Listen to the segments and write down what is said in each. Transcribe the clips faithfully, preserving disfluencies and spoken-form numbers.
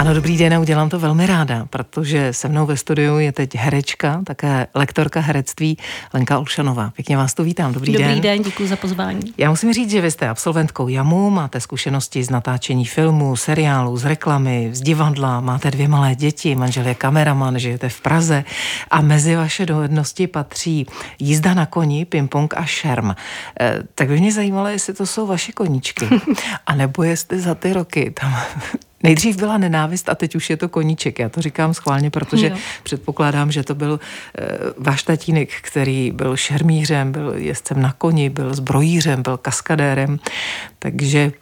Ano, dobrý den, udělám to velmi ráda, protože se mnou ve studiu je teď herečka, také lektorka herectví Lenka Olšanová. Pěkně vás tu vítám, dobrý, dobrý den. Dobrý den, děkuji za pozvání. Já musím říct, že vy jste absolventkou Jamu, máte zkušenosti z natáčení filmů, seriálů, z reklamy, z divadla, máte dvě malé děti, manžel je kameraman, žijete v Praze a mezi vaše dovednosti patří jízda na koni, ping-pong a šerm. E, tak by mě zajímalo, jestli to jsou vaše koníčky, a nebo jestli za ty roky tam... Nejdřív byla nenávist a teď už je to koníček. Já to říkám schválně, protože jo. předpokládám, že to byl e, váš tatínek, který byl šermířem, byl jezdcem na koni, byl zbrojířem, byl kaskadérem, takže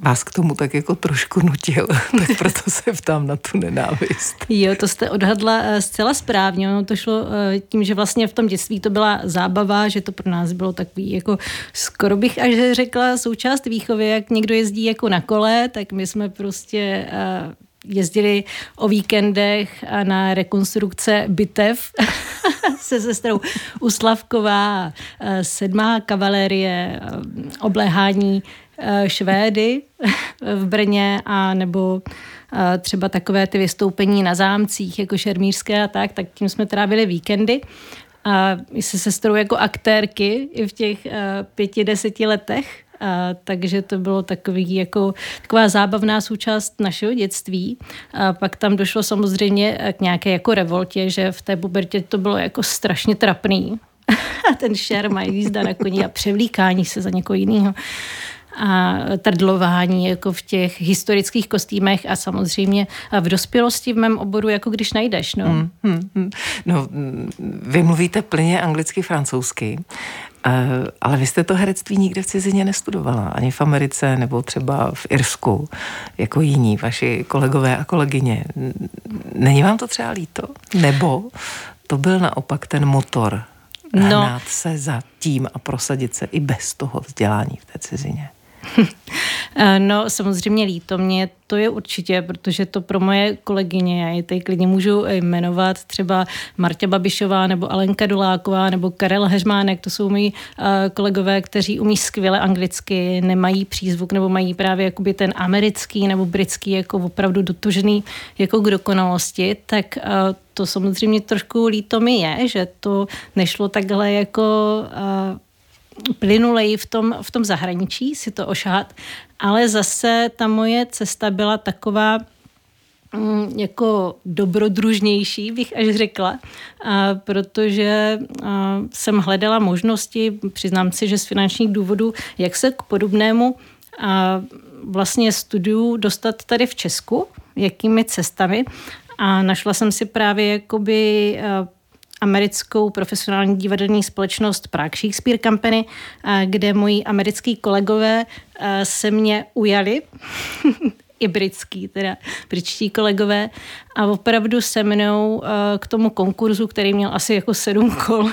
vás k tomu tak jako trošku nutil, tak proto se ptám na tu nenávist. Jo, to jste odhadla zcela správně. Ono to šlo tím, že vlastně v tom dětství to byla zábava, že to pro nás bylo takový, jako skoro bych až řekla součást výchovy, jak někdo jezdí jako na kole, tak my jsme prostě jezdili o víkendech a na rekonstrukce bitev se sestrou u Slavková sedmá kavalerie, obléhání Švédy v Brně a nebo třeba takové ty vystoupení na zámcích jako šermířské a tak, tak tím jsme trávili víkendy. A my se sestrou jako aktérky i v těch pěti, deseti letech. A, takže to bylo takový, jako, taková zábavná součást našeho dětství. A pak tam došlo samozřejmě k nějaké jako revoltě, že v té pubertě to bylo jako strašně trapný. A ten šerm a jízda na koni a převlíkání se za někoho jiného. A trdlování jako v těch historických kostýmech a samozřejmě v dospělosti v mém oboru, jako když najdeš. No, hmm, hmm, hmm. no vy mluvíte plně anglicky, francouzsky. Uh, ale vy jste to herectví nikde v cizině nestudovala, ani v Americe nebo třeba v Irsku, jako jiní vaši kolegové a kolegyně. Není vám to třeba líto? Nebo to byl naopak ten motor hnát no. se za tím a prosadit se i bez toho vzdělání v té cizině? No, samozřejmě líto mě to je určitě, protože to pro moje kolegyně, já je tady klidně můžu jmenovat, třeba Marta Babišová nebo Alenka Doláková nebo Karel Heřmánek, to jsou moji uh, kolegové, kteří umí skvěle anglicky, nemají přízvuk nebo mají právě jakoby ten americký nebo britský jako opravdu dotužený jako k dokonalosti, tak uh, to samozřejmě trošku líto mi je, že to nešlo takhle jako... Uh, plynuleji v tom, v tom zahraničí si to ošahat, ale zase ta moje cesta byla taková jako dobrodružnější, bych až řekla, a protože a jsem hledala možnosti, přiznám si, že z finančních důvodů, jak se k podobnému a vlastně studiu dostat tady v Česku, jakými cestami, a našla jsem si právě jakoby americkou profesionální divadelní společnost Prague Shakespeare Company, kde moji americký kolegové se mě ujali, i britský, teda britští kolegové, a opravdu se mnou k tomu konkurzu, který měl asi jako sedm kol,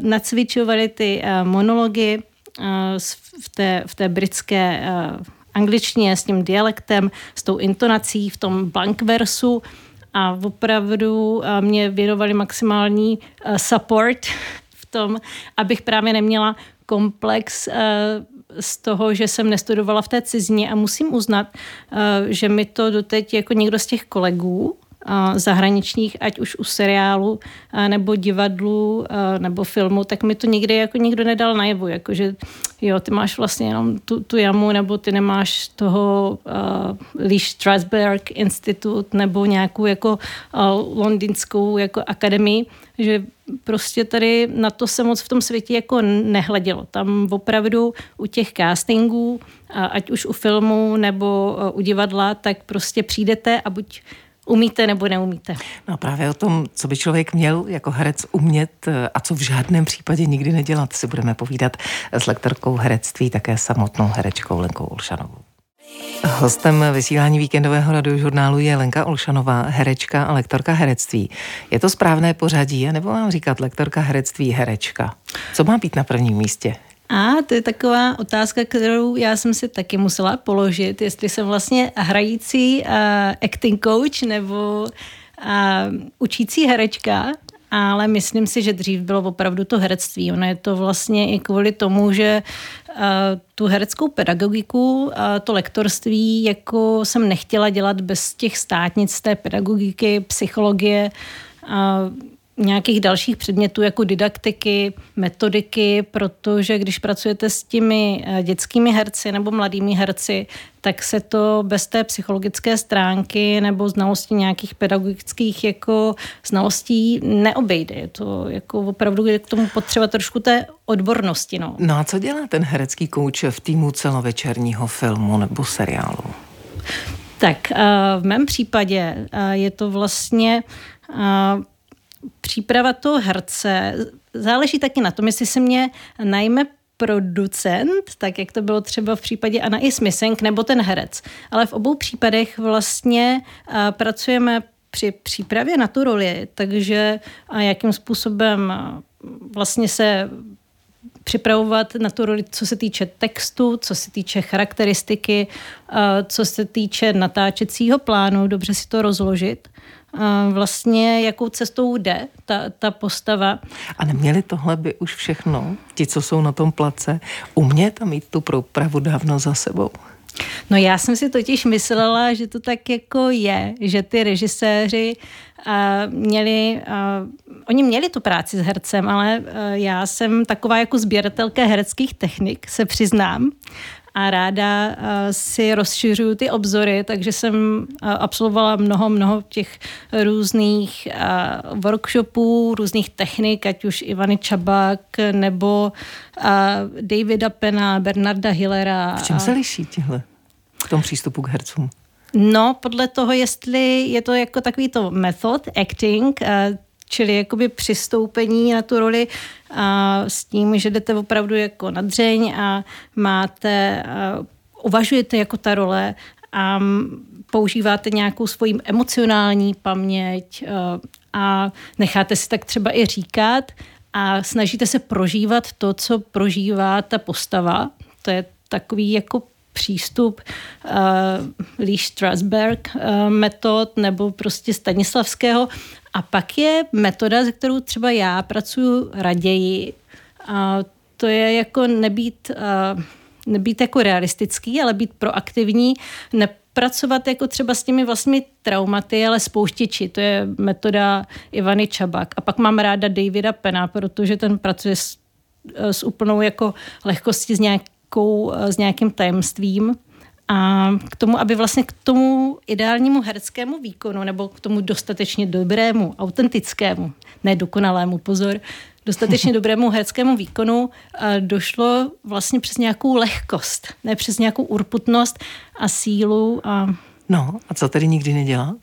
nacvičovali ty monology v té, v té britské angličtině s tím dialektem, s tou intonací v tom blank versu, a opravdu mě věnovali maximální support v tom, abych právě neměla komplex z toho, že jsem nestudovala v té cizině. A musím uznat, že mi to doteď jako někdo z těch kolegů zahraničních, ať už u seriálu nebo divadlu nebo filmu, tak mi to nikdy jako nikdo nedal najevu. Jakože jo, ty máš vlastně jenom tu, tu Jamu, nebo ty nemáš toho uh, Lee Strasberg Institute nebo nějakou jako uh, londýnskou jako akademii, že prostě tady na to se moc v tom světě jako nehledělo. Tam opravdu u těch castingů, ať už u filmu nebo u divadla, tak prostě přijdete a buď umíte nebo neumíte. No a právě o tom, co by člověk měl jako herec umět a co v žádném případě nikdy nedělat, si budeme povídat s lektorkou herectví, také samotnou herečkou Lenkou Olšanovou. Hostem vysílání víkendového radiožurnálu je Lenka Olšanová, herečka a lektorka herectví. Je to správné pořadí, nebo mám říkat lektorka herectví, herečka? Co má být na prvním místě? A to je taková otázka, kterou já jsem si taky musela položit, jestli jsem vlastně hrající uh, acting coach nebo uh, učící herečka. A ale myslím si, že dřív bylo opravdu to herectví. Ono je to vlastně i kvůli tomu, že tu hereckou pedagogiku, to lektorství, jako jsem nechtěla dělat bez těch státnic, té pedagogiky, psychologie, nějakých dalších předmětů jako didaktiky, metodiky, protože když pracujete s těmi dětskými herci nebo mladými herci, tak se to bez té psychologické stránky nebo znalosti nějakých pedagogických jako znalostí neobejde. Je to jako opravdu je k tomu potřeba trošku té odbornosti. No, no a co dělá ten herecký kouč v týmu celovečerního filmu nebo seriálu? Tak v mém případě je to vlastně... příprava toho herce záleží taky na tom, jestli se mě najme producent, tak jak to bylo třeba v případě Anna Is Missing, nebo ten herec. Ale v obou případech vlastně a, pracujeme při přípravě na tu roli, takže a jakým způsobem a, vlastně se připravovat na tu roli, co se týče textu, co se týče charakteristiky, a, co se týče natáčecího plánu, dobře si to rozložit. Vlastně jakou cestou jde ta, ta postava. A neměli tohle by už všechno, ti, co jsou na tom place, umět a mít tu průpravu dávno za sebou? No já jsem si totiž myslela, že to tak jako je, že ty režiséři a, měli, a, oni měli tu práci s hercem, ale a, já jsem taková jako sběratelka hereckých technik, se přiznám. A ráda si rozšiřuju ty obzory, takže jsem absolvovala mnoho, mnoho těch různých workshopů, různých technik, ať už Ivany Čabák, nebo Davida Pena, Bernarda Hillera. V čem se liší tihle v tom přístupu k hercům? No, podle toho, jestli je to jako takový to method acting, čili jakoby přistoupení na tu roli a s tím, že jdete opravdu jako na dřeň a máte, a uvažujete jako ta role a používáte nějakou svoji emocionální paměť a, a necháte si tak třeba i říkat a snažíte se prožívat to, co prožívá ta postava. To je takový jako přístup uh, Lee Strasberg uh, metod nebo prostě Stanislavského. A pak je metoda, se kterou třeba já pracuji raději. Uh, to je jako nebýt, uh, nebýt jako realistický, ale být proaktivní, nepracovat jako třeba s těmi vlastními traumaty, ale spouštěči. To je metoda Ivany Čabák. A pak mám ráda Davida Pena, protože ten pracuje s, s úplnou jako lehkostí z nějak s nějakým tajemstvím a k tomu, aby vlastně k tomu ideálnímu hereckému výkonu nebo k tomu dostatečně dobrému, autentickému, ne dokonalému, pozor, dostatečně dobrému hereckému výkonu došlo vlastně přes nějakou lehkost, ne přes nějakou urputnost a sílu. A... No a co tedy nikdy nedělat?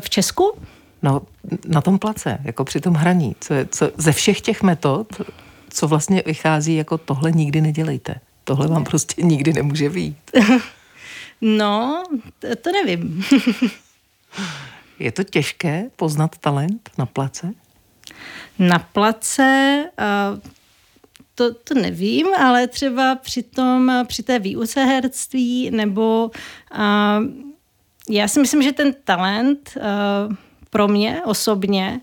V Česku? No na tom place, jako při tom hraní. Co, je, co ze všech těch metod... co vlastně vychází jako tohle nikdy nedělejte. Tohle vám prostě nikdy nemůže vyjít. No, to nevím. Je to těžké poznat talent na place? Na place... Uh... To, to nevím, ale třeba při tom, při té výuce herectví nebo... Uh, já si myslím, že ten talent uh, pro mě osobně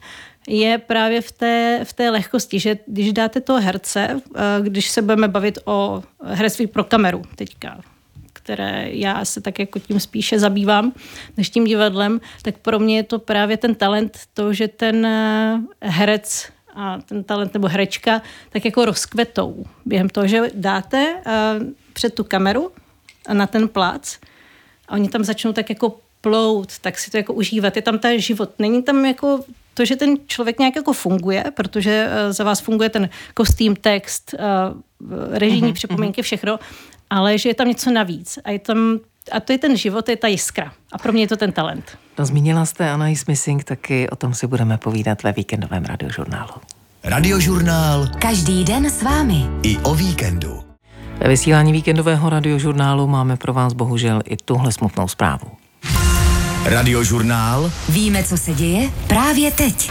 je právě v té, v té lehkosti, že když dáte toho herce, když se budeme bavit o herectví pro kameru teďka, které já se tak jako tím spíše zabývám než tím divadlem, tak pro mě je to právě ten talent, to, že ten herec a ten talent nebo herečka tak jako rozkvetou během toho, že dáte před tu kameru na ten plác a oni tam začnou tak jako plout, tak si to jako užívat. Je tam ten život. Není tam jako to, že ten člověk nějak jako funguje, protože za vás funguje ten kostým, text, režijní připomínky, všechno, ale že je tam něco navíc. A, je tam, a to je ten život, je ta jiskra. A pro mě je to ten talent. No, zmínila jste Anna Is Missing, taky o tom si budeme povídat ve víkendovém radiožurnálu. Radiožurnál. Každý den s vámi. I o víkendu. Ve vysílání víkendového radiožurnálu máme pro vás bohužel i tuhle smutnou zprávu. Radiožurnál. Víme, co se děje právě teď.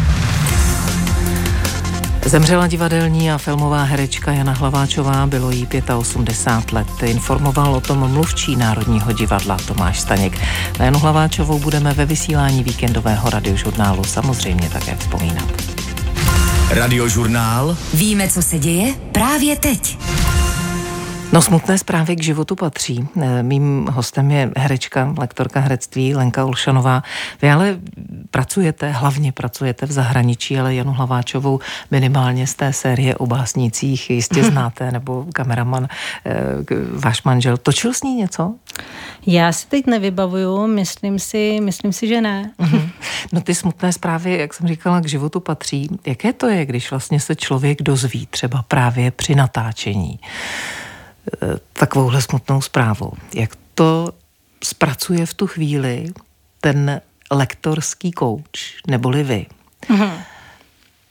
Zemřela divadelní a filmová herečka Jana Hlaváčová, bylo jí osmdesát pět let. Informoval o tom mluvčí Národního divadla Tomáš Staněk. Na Janu Hlaváčovou budeme ve vysílání víkendového radiožurnálu samozřejmě také vzpomínat. Radiožurnál. Víme, co se děje právě teď. No, smutné zprávy k životu patří. Mým hostem je herečka, lektorka herectví Lenka Olšanová. Vy ale pracujete, hlavně pracujete v zahraničí, ale Janu Hlaváčovou minimálně z té série o básnicích jistě znáte, nebo kameraman, váš manžel. Točil s ní něco? Já si teď nevybavuju, myslím si, myslím si, že ne. No, ty smutné zprávy, jak jsem říkala, k životu patří. Jaké to je, když vlastně se člověk dozví třeba právě při natáčení takovouhle smutnou zprávou? Jak to zpracuje v tu chvíli ten lektorský kouč, neboli vy? Mm.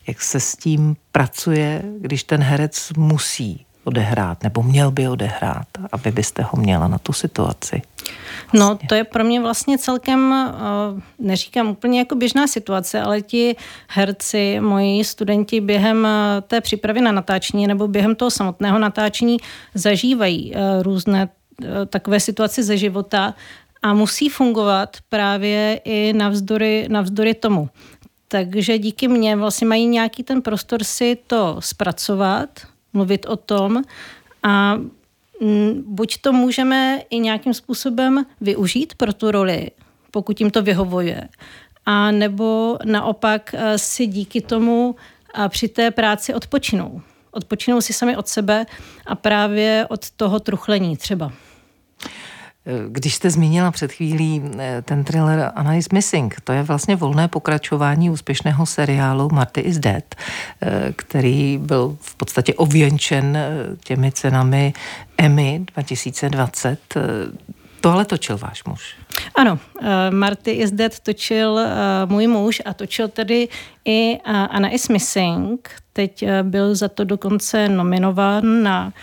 Jak se s tím pracuje, když ten herec musí odehrát, nebo měl by odehrát, aby byste ho měla na tu situaci? Vlastně. No, to je pro mě vlastně celkem, neříkám úplně jako běžná situace, ale ti herci, moji studenti během té přípravy na natáčení nebo během toho samotného natáčení zažívají různé takové situace ze života a musí fungovat právě i navzdory, navzdory tomu. Takže díky mně vlastně mají nějaký ten prostor si to zpracovat, mluvit o tom a buď to můžeme i nějakým způsobem využít pro tu roli, pokud jim to vyhovuje, a nebo naopak si díky tomu při té práci odpočinou. Odpočinou si sami od sebe a právě od toho truchlení třeba. Když jste zmínila před chvílí ten thriller Anna Is Missing, to je vlastně volné pokračování úspěšného seriálu Marty is Dead, který byl v podstatě ověnčen těmi cenami Emmy dva tisíce dvacet. Tohle točil váš muž. Ano, Marty is Dead točil můj muž a točil tedy i Anna Is Missing. Teď byl za to dokonce nominován na,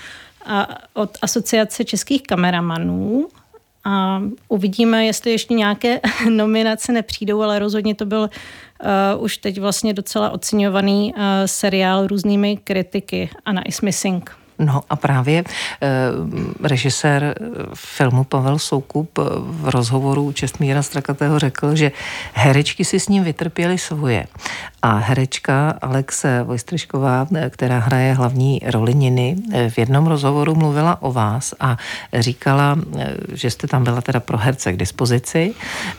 od Asociace českých kameramanů. A uvidíme, jestli ještě nějaké nominace nepřijdou, ale rozhodně to byl uh, už teď vlastně docela oceňovaný uh, seriál různými kritiky Anna Is Missing. No a právě eh, režisér filmu Pavel Soukup v rozhovoru Čestmíra Strakatého řekl, že herečky si s ním vytrpěly svoje. A herečka Alex Vojstrišková, která hraje hlavní roli Niny, v jednom rozhovoru mluvila o vás a říkala, že jste tam byla teda pro herce k dispozici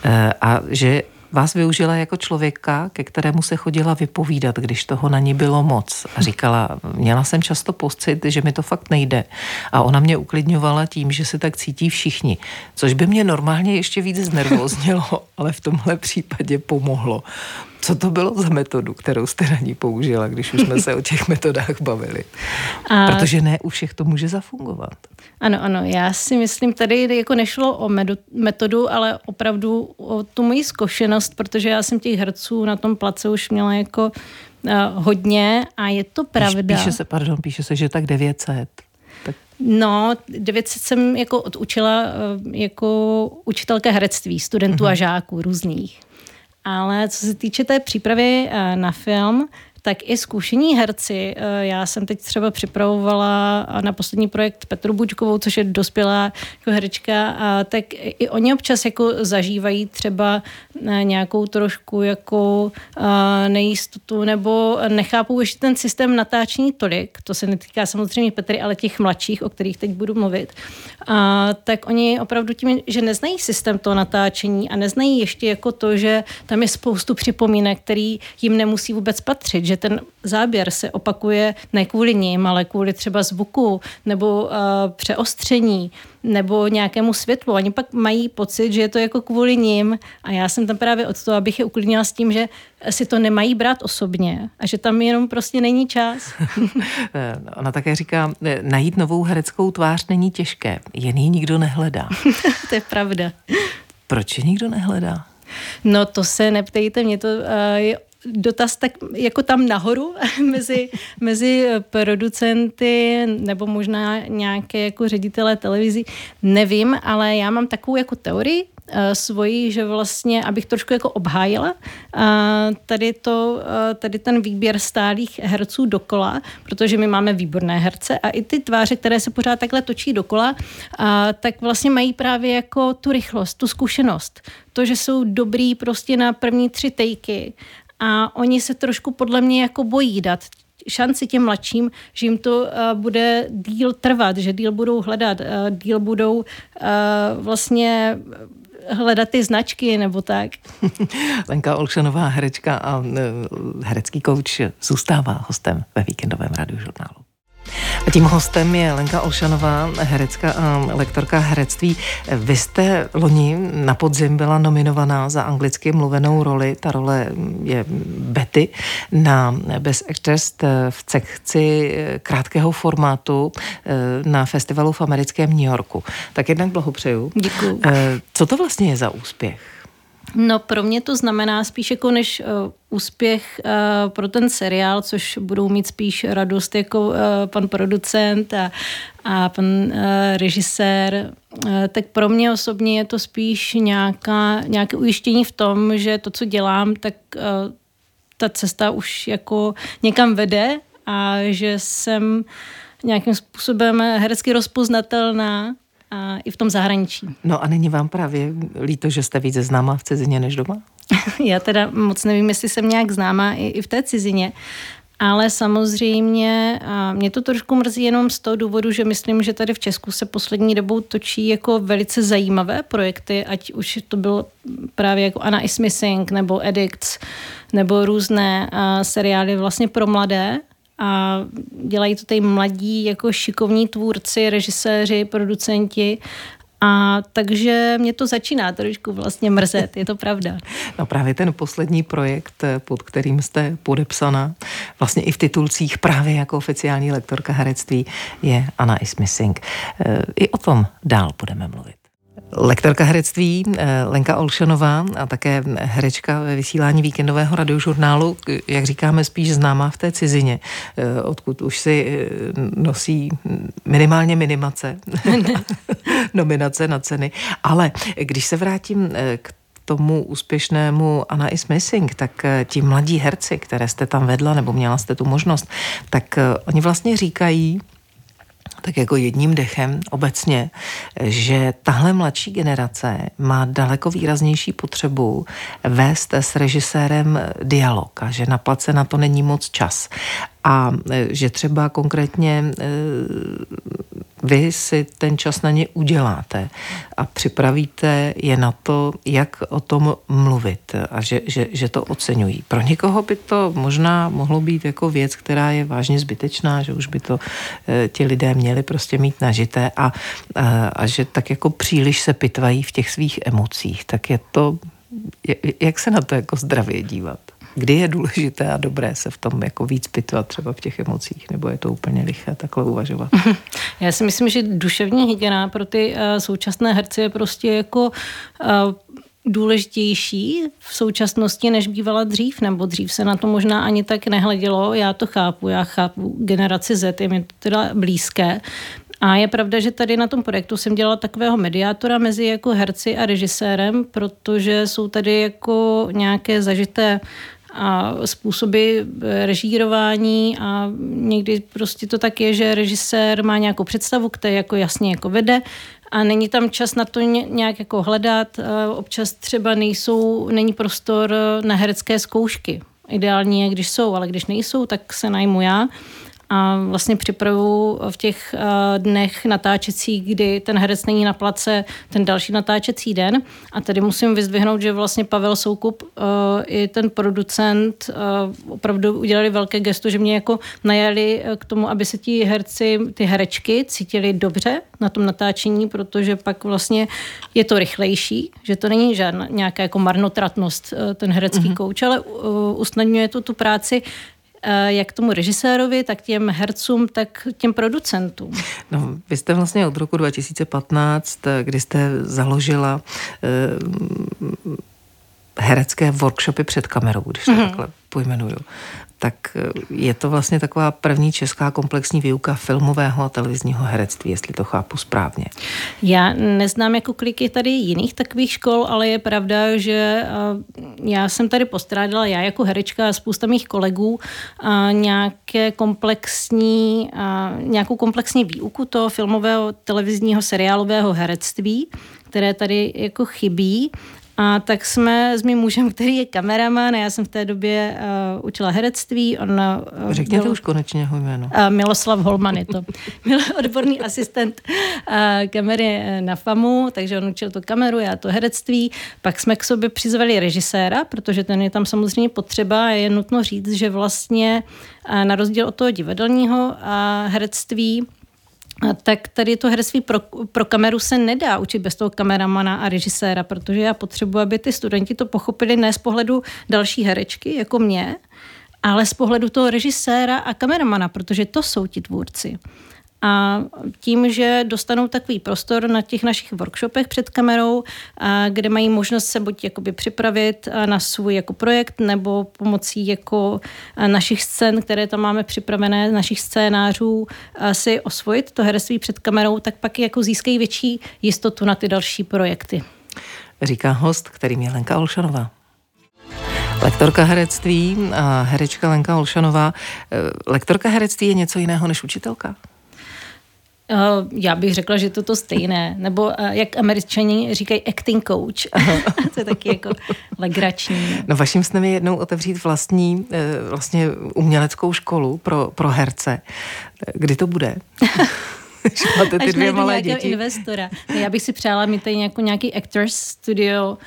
eh, a že vás využila jako člověka, ke kterému se chodila vypovídat, když toho na ní bylo moc. A říkala, měla jsem často pocit, že mi to fakt nejde. A ona mě uklidňovala tím, že se tak cítí všichni. Což by mě normálně ještě víc znervóznilo, ale v tomhle případě pomohlo. Co to bylo za metodu, kterou jste na ní použila, když už jsme se o těch metodách bavili? A... Protože ne u všech to může zafungovat. Ano, ano, já si myslím, tady jako nešlo o metodu, ale opravdu o tu moji zkušenost, protože já jsem těch herců na tom place už měla jako uh, hodně a je to pravda. Píše se, pardon, píše se, že tak devět set. Tak. No, devět set jsem jako odučila jako učitelka herectví, studentů uh-huh. a žáků různých. Ale co se týče té přípravy na film, tak i zkušení herci. Já jsem teď třeba připravovala na poslední projekt Petru Buďkovou, což je dospělá jako herečka, a tak i oni občas jako zažívají třeba nějakou trošku jako nejistotu nebo nechápou ještě ten systém natáčení tolik, to se netýká samozřejmě Petry, ale těch mladších, o kterých teď budu mluvit, a tak oni opravdu tím, že neznají systém toho natáčení a neznají ještě jako to, že tam je spoustu připomínek, který jim nemusí vůbec patřit, že že ten záběr se opakuje ne kvůli nim, ale kvůli třeba zvuku nebo uh, přeostření nebo nějakému světlu. Oni pak mají pocit, že je to jako kvůli nim a já jsem tam právě od toho, abych je uklidnila s tím, že si to nemají brát osobně a že tam jenom prostě není čas. Ona také říká, najít novou hereckou tvář není těžké, jen ji nikdo nehledá. To je pravda. Proč ji nikdo nehledá? No, to se neptejte, mě to uh, je dotaz tak jako tam nahoru mezi, mezi producenty nebo možná nějaké jako ředitele televizí, nevím, ale já mám takovou jako teorii, svoji, že vlastně, abych trošku jako obhájila tady, to, tady ten výběr stálých herců dokola, protože my máme výborné herce a i ty tváře, které se pořád takhle točí dokola, tak vlastně mají právě jako tu rychlost, tu zkušenost, to, že jsou dobrý prostě na první tři tejky a oni se trošku podle mě jako bojí dát šanci těm mladším, že jim to uh, bude díl trvat, že díl budou hledat, uh, díl budou uh, vlastně hledat ty značky nebo tak. Lenka Olšanová, herečka a uh, herecký kouč, zůstává hostem ve víkendovém radiožurnálu. A tím hostem je Lenka Olšanová, herečka a lektorka herectví. Vy jste loni na podzim byla nominovaná za anglicky mluvenou roli. Ta role je Betty na Best Actress v sekci krátkého formátu na festivalu v americkém New Yorku. Tak jednak blahopřeju. Děkuju. Co to vlastně je za úspěch? No pro mě to znamená spíš jako než uh, úspěch uh, pro ten seriál, což budou mít spíš radost jako uh, pan producent a, a pan uh, režisér, uh, tak pro mě osobně je to spíš nějaká, nějaké ujištění v tom, že to, co dělám, tak uh, ta cesta už jako někam vede a že jsem nějakým způsobem herecky rozpoznatelná a i v tom zahraničí. No a není vám právě líto, že jste více známá v cizině než doma? Já teda moc nevím, jestli jsem nějak známá i, i v té cizině, ale samozřejmě mě to trošku mrzí jenom z toho důvodu, že myslím, že tady v Česku se poslední dobou točí jako velice zajímavé projekty, ať už to bylo právě jako Anna Is Missing nebo Addicts nebo různé a, seriály vlastně pro mladé, a dělají to tady mladí jako šikovní tvůrci, režiséři, producenti a takže mě to začíná trošku vlastně mrzet, je to pravda. No právě ten poslední projekt, pod kterým jste podepsaná, vlastně i v titulcích právě jako oficiální lektorka herectví je Anna Is Missing. I o tom dál budeme mluvit. Lektorka herectví Lenka Olšanová a také herečka ve vysílání víkendového radiožurnálu, jak říkáme, spíš známá v té cizině, odkud už si nosí minimálně minimace, nominace na ceny. Ale když se vrátím k tomu úspěšnému Anna Is Missing, tak ti mladí herci, které jste tam vedla, nebo měla jste tu možnost, tak oni vlastně říkají, tak jako jedním dechem obecně, že tahle mladší generace má daleko výraznější potřebu vést s režisérem dialog a že na place na to není moc čas. A že třeba konkrétně vy si ten čas na ně uděláte a připravíte je na to, jak o tom mluvit a že, že, že to oceňují. Pro někoho by to možná mohlo být jako věc, která je vážně zbytečná, že už by to ti lidé měli prostě mít nažité a, a, a že tak jako příliš se pitvají v těch svých emocích. Tak je to, jak se na to jako zdravě dívat? Kdy je důležité a dobré se v tom jako víc pitvat třeba v těch emocích, nebo je to úplně liché takhle uvažovat? Já si myslím, že duševní hygiena pro ty uh, současné herce je prostě jako uh, důležitější v současnosti, než bývala dřív, nebo dřív se na to možná ani tak nehledělo. Já to chápu, já chápu generaci Z, je mi to teda blízké. A je pravda, že tady na tom projektu jsem dělala takového mediátora mezi jako herci a režisérem, protože jsou tady jako nějaké zažité a způsoby režírování a někdy prostě to tak je, že režisér má nějakou představu, který jako jasně jako vede a není tam čas na to nějak jako hledat. Občas třeba nejsou, není prostor na herecké zkoušky. Ideální je, když jsou, ale když nejsou, tak se najmu já. A vlastně připravu v těch dnech natáčecí, kdy ten herec není na place, ten další natáčecí den. A tady musím vyzdvihnout, že vlastně Pavel Soukup uh, i ten producent uh, opravdu udělali velké gesto, že mě jako najali k tomu, aby se ti herci, ty herečky cítili dobře na tom natáčení, protože pak vlastně je to rychlejší, že to není žádná nějaká jako marnotratnost uh, ten herecký mm-hmm. kouč, ale uh, usnadňuje to tu práci jak tomu režisérovi, tak těm hercům, tak těm producentům. No, vy jste vlastně od roku dva tisíce patnáct, kdy jste založila eh, herecké workshopy před kamerou, když to mm-hmm. takhle pojmenuju, tak je to vlastně taková první česká komplexní výuka filmového a televizního herectví, jestli to chápu správně. Já neznám, jako kolik je tady jiných takových škol, ale je pravda, že já jsem tady postrádala, já jako herečka a spousta mých kolegů, nějaké komplexní, nějakou komplexní výuku toho filmového, televizního, seriálového herectví, které tady jako chybí. A tak jsme s mým mužem, který je kameraman, a já jsem v té době uh, učila herectví. On, uh, Řekněte byl, už konečně jeho jméno. Uh, Miloslav Holman je to. Byl odborný asistent uh, kamery na FAMU, takže on učil tu kameru, já to herectví. Pak jsme k sobě přizvali režiséra, protože ten je tam samozřejmě potřeba a je nutno říct, že vlastně uh, na rozdíl od toho divadelního uh, herectví, a tak tady to herectví pro, pro kameru se nedá učit bez toho kameramana a režiséra, protože já potřebuji, aby ty studenti to pochopili ne z pohledu další herečky, jako mě, ale z pohledu toho režiséra a kameramana, protože to jsou ti tvůrci. A tím, že dostanou takový prostor na těch našich workshopech před kamerou, kde mají možnost se buď jakoby připravit na svůj jako projekt, nebo pomocí jako našich scén, které tam máme připravené, našich scénářů, si osvojit to herectví před kamerou, tak pak jako získají větší jistotu na ty další projekty. Říká host, kterým je Lenka Olšanová. Lektorka herectví a herečka Lenka Olšanová. Lektorka herectví je něco jiného než učitelka? Já bych řekla, že to to stejné. Nebo jak Američani říkají acting coach. To je taky jako legrační. No, vaším snem je jednou otevřít vlastní vlastně uměleckou školu pro, pro herce. Kdy to bude? Máte ty dvě malé děti. Investora. Já bych si přála mít tady nějakou, nějaký actors studio,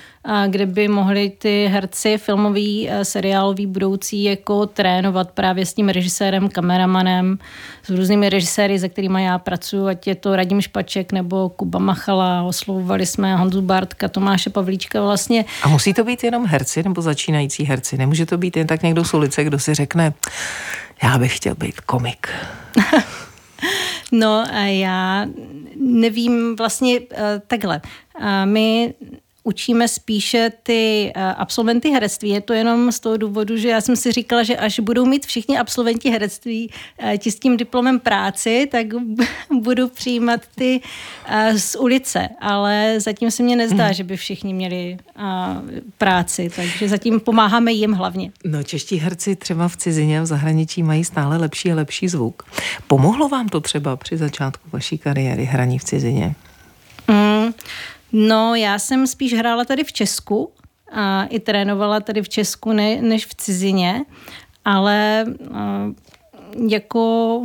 kde by mohli ty herci filmový, seriálový, budoucí jako trénovat právě s tím režisérem, kameramanem, s různými režiséry, se kterými já pracuji, ať je to Radim Špaček nebo Kuba Machala, oslovovali jsme Honzu Bartka, Tomáše Pavlíčka vlastně. A musí to být jenom herci nebo začínající herci? Nemůže to být jen tak někdo z ulice, kdo si řekne, já bych chtěl být komik. No a já nevím vlastně takhle. My učíme spíše ty absolventy herectví. Je to jenom z toho důvodu, že já jsem si říkala, že až budou mít všichni absolventi herectví ti s tím diplomem práci, tak budu přijímat ty z ulice. Ale zatím se mně nezdá, hmm. že by všichni měli práci, takže zatím pomáháme jim hlavně. No, čeští herci třeba v cizině, v zahraničí mají stále lepší a lepší zvuk. Pomohlo vám to třeba při začátku vaší kariéry hraní v cizině? Mm. No, já jsem spíš hrála tady v Česku a i trénovala tady v Česku ne, než v cizině, ale uh, jako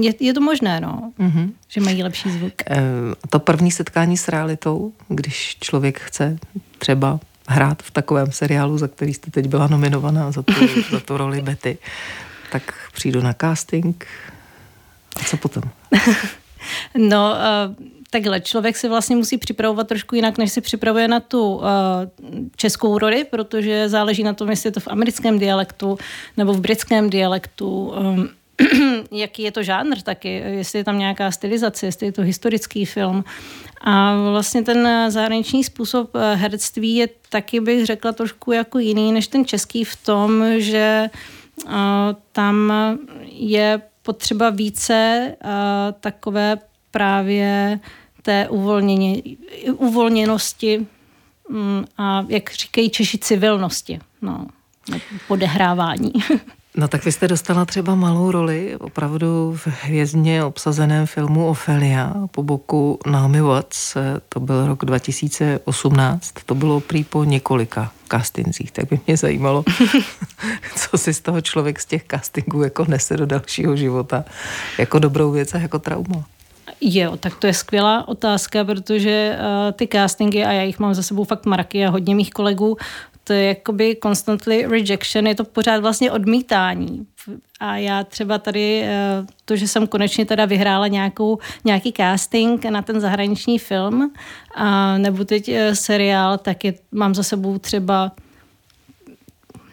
je, je to možné, no, mm-hmm. že mají lepší zvuk. E, to první setkání s realitou, když člověk chce třeba hrát v takovém seriálu, za který jste teď byla nominovaná za tu, za tu roli Betty, tak přijdu na casting. A co potom? No... Uh, Takhle, člověk se vlastně musí připravovat trošku jinak, než se připravuje na tu uh, českou roli, protože záleží na tom, jestli je to v americkém dialektu nebo v britském dialektu, um, jaký je to žánr taky, jestli je tam nějaká stylizace, jestli je to historický film. A vlastně ten zahraniční způsob herectví je taky, bych řekla, trošku jako jiný než ten český v tom, že uh, tam je potřeba více uh, takové právě té uvolněnosti a, jak říkají Češi, civilnosti, no, odehrávání. No tak vy jste dostala třeba malou roli opravdu v hvězdně obsazeném filmu Ophelia po boku Naomi Watts, to byl rok dva tisíce osmnáct, to bylo prý po několika castingzích, tak by mě zajímalo, co si z toho člověk z těch castingů jako nese do dalšího života, jako dobrou věc a jako trauma. Jo, tak to je skvělá otázka, protože uh, ty castingy, a já jich mám za sebou fakt mraky a hodně mých kolegů, to je jakoby constantly rejection, je to pořád vlastně odmítání. A já třeba tady, uh, to, že jsem konečně teda vyhrála nějakou, nějaký casting na ten zahraniční film, a nebo teď uh, seriál, tak je, mám za sebou třeba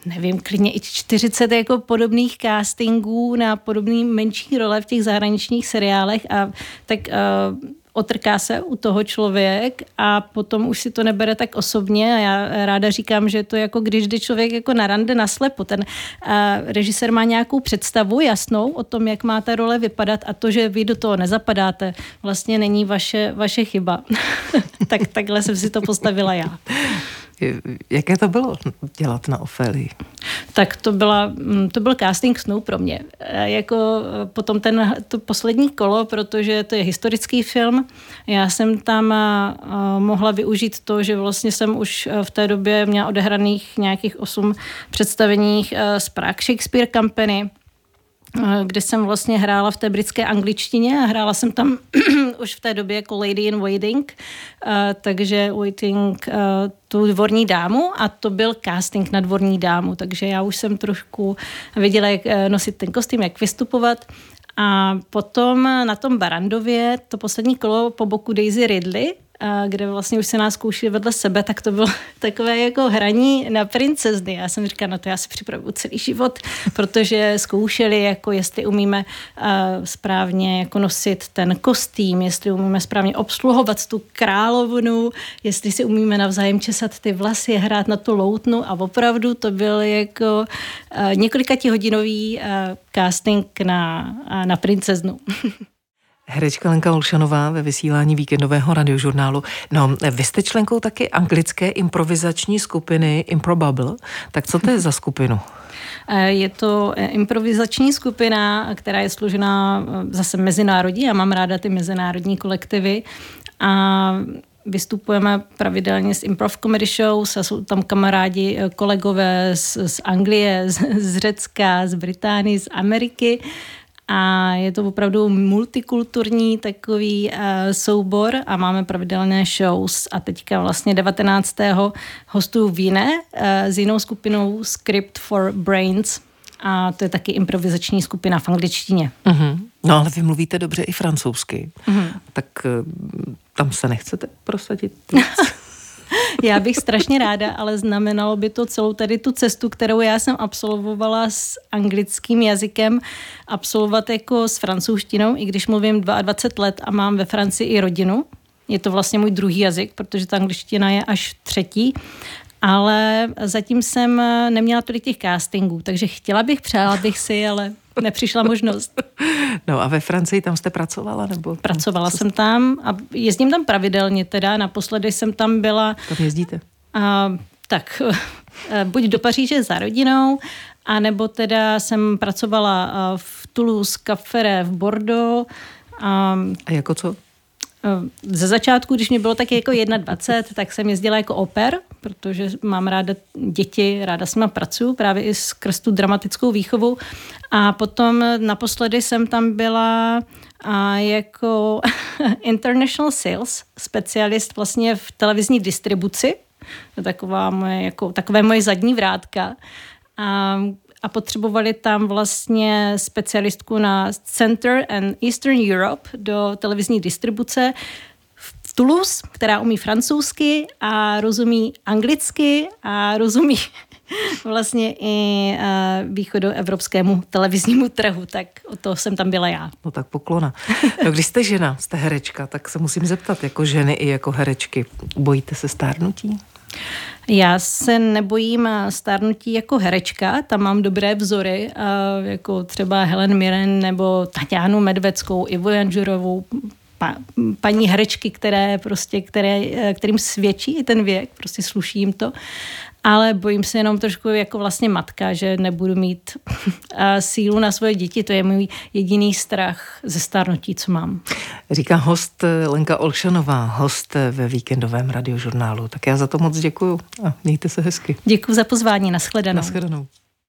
nevím, klidně i čtyřicet jako podobných castingů na podobné menší role v těch zahraničních seriálech a tak uh, otrká se u toho člověk a potom už si to nebere tak osobně. A já ráda říkám, že to je jako když jde člověk jako na rande naslepo. Ten a, režisér má nějakou představu jasnou o tom, jak má ta role vypadat a to, že vy do toho nezapadáte, vlastně není vaše, vaše chyba. Tak takhle jsem si to postavila já. Jaké to bylo dělat na Ophelii? Tak to, byla, to byl casting snů pro mě. Jako potom ten, to poslední kolo, protože to je historický film. Já jsem tam mohla využít to, že vlastně jsem už v té době měla odehraných nějakých osm představeních z Prague Shakespeare Company, kde jsem vlastně hrála v té britské angličtině a hrála jsem tam už v té době jako Lady in Waiting, uh, takže Waiting uh, tu dvorní dámu a to byl casting na dvorní dámu, takže já už jsem trošku věděla, jak nosit ten kostým, jak vystupovat. A potom na tom Barrandově to poslední kolo po boku Daisy Ridley, kde vlastně už se nás zkoušeli vedle sebe, tak to bylo takové jako hraní na princezny. Já jsem říkala, no to já si připravuju celý život, protože zkoušeli, jako jestli umíme uh, správně jako nosit ten kostým, jestli umíme správně obsluhovat tu královnu, jestli si umíme navzájem česat ty vlasy, hrát na tu loutnu a opravdu to byl jako uh, několikatihodinový uh, casting na, uh, na princeznu. Herečka Lenka Olšanová ve vysílání víkendového radiožurnálu. No, vy jste členkou taky anglické improvizační skupiny Improbable. Tak co to je za skupinu? Je to improvizační skupina, která je složená zase mezinárodní. Já mám ráda ty mezinárodní kolektivy a vystupujeme pravidelně s improv comedy shows a jsou tam kamarádi, kolegové z, z Anglie, z, z Řecka, z Británie, z Ameriky. A je to opravdu multikulturní takový uh, soubor a máme pravidelné shows a teďka vlastně devatenáctého hostuju v jiné uh, s jinou skupinou Script for Brains a to je taky improvizační skupina v angličtině. Mm-hmm. No ale vy mluvíte dobře i francouzsky, mm-hmm. tak uh, tam se nechcete prosadit? Já bych strašně ráda, ale znamenalo by to celou tady tu cestu, kterou já jsem absolvovala s anglickým jazykem, absolvovat jako s francouzštinou, i když mluvím dvacet dva let a mám ve Francii i rodinu. Je to vlastně můj druhý jazyk, protože ta angličtina je až třetí. Ale zatím jsem neměla tolik těch castingů, takže chtěla bych, přála bych si, ale nepřišla možnost. No a ve Francii tam jste pracovala? Nebo pracovala jsem tam a jezdím tam pravidelně teda, naposledy jsem tam byla. Tam jezdíte? A, tak, buď do Paříže za rodinou, anebo teda jsem pracovala v Toulouse, Cafere, v Bordeaux. A, a jako co? Ze začátku, když mě bylo tak jako dvacet jedna, tak jsem jezdila jako au pair, protože mám ráda děti, ráda s nima pracuju, právě i skrz tu dramatickou výchovu. A potom naposledy jsem tam byla a jako international sales, specialist vlastně v televizní distribuci. To je taková moje, jako, takové moje zadní vrátka. A a potřebovali tam vlastně specialistku na Center and Eastern Europe do televizní distribuce v Toulouse, která umí francouzsky a rozumí anglicky a rozumí vlastně i východoevropskému televiznímu trhu, tak o to jsem tam byla já. No tak poklona. No když jste žena, jste herečka, tak se musím zeptat, jako ženy i jako herečky, bojíte se stárnutí? Já se nebojím stárnutí jako herečka, tam mám dobré vzory, jako třeba Helen Mirren nebo Taťánu Medveckou, Ivu Janžurovou, pa, paní herečky, které prostě, které, kterým svědčí i ten věk, prostě sluší jim to. Ale bojím se jenom trošku jako vlastně matka, že nebudu mít sílu na svoje děti. To je můj jediný strach ze stárnutí, co mám. Říká host Lenka Olšanová, host ve víkendovém radiožurnálu. Tak já za to moc děkuju a mějte se hezky. Děkuju za pozvání, nashledanou. Nashledanou.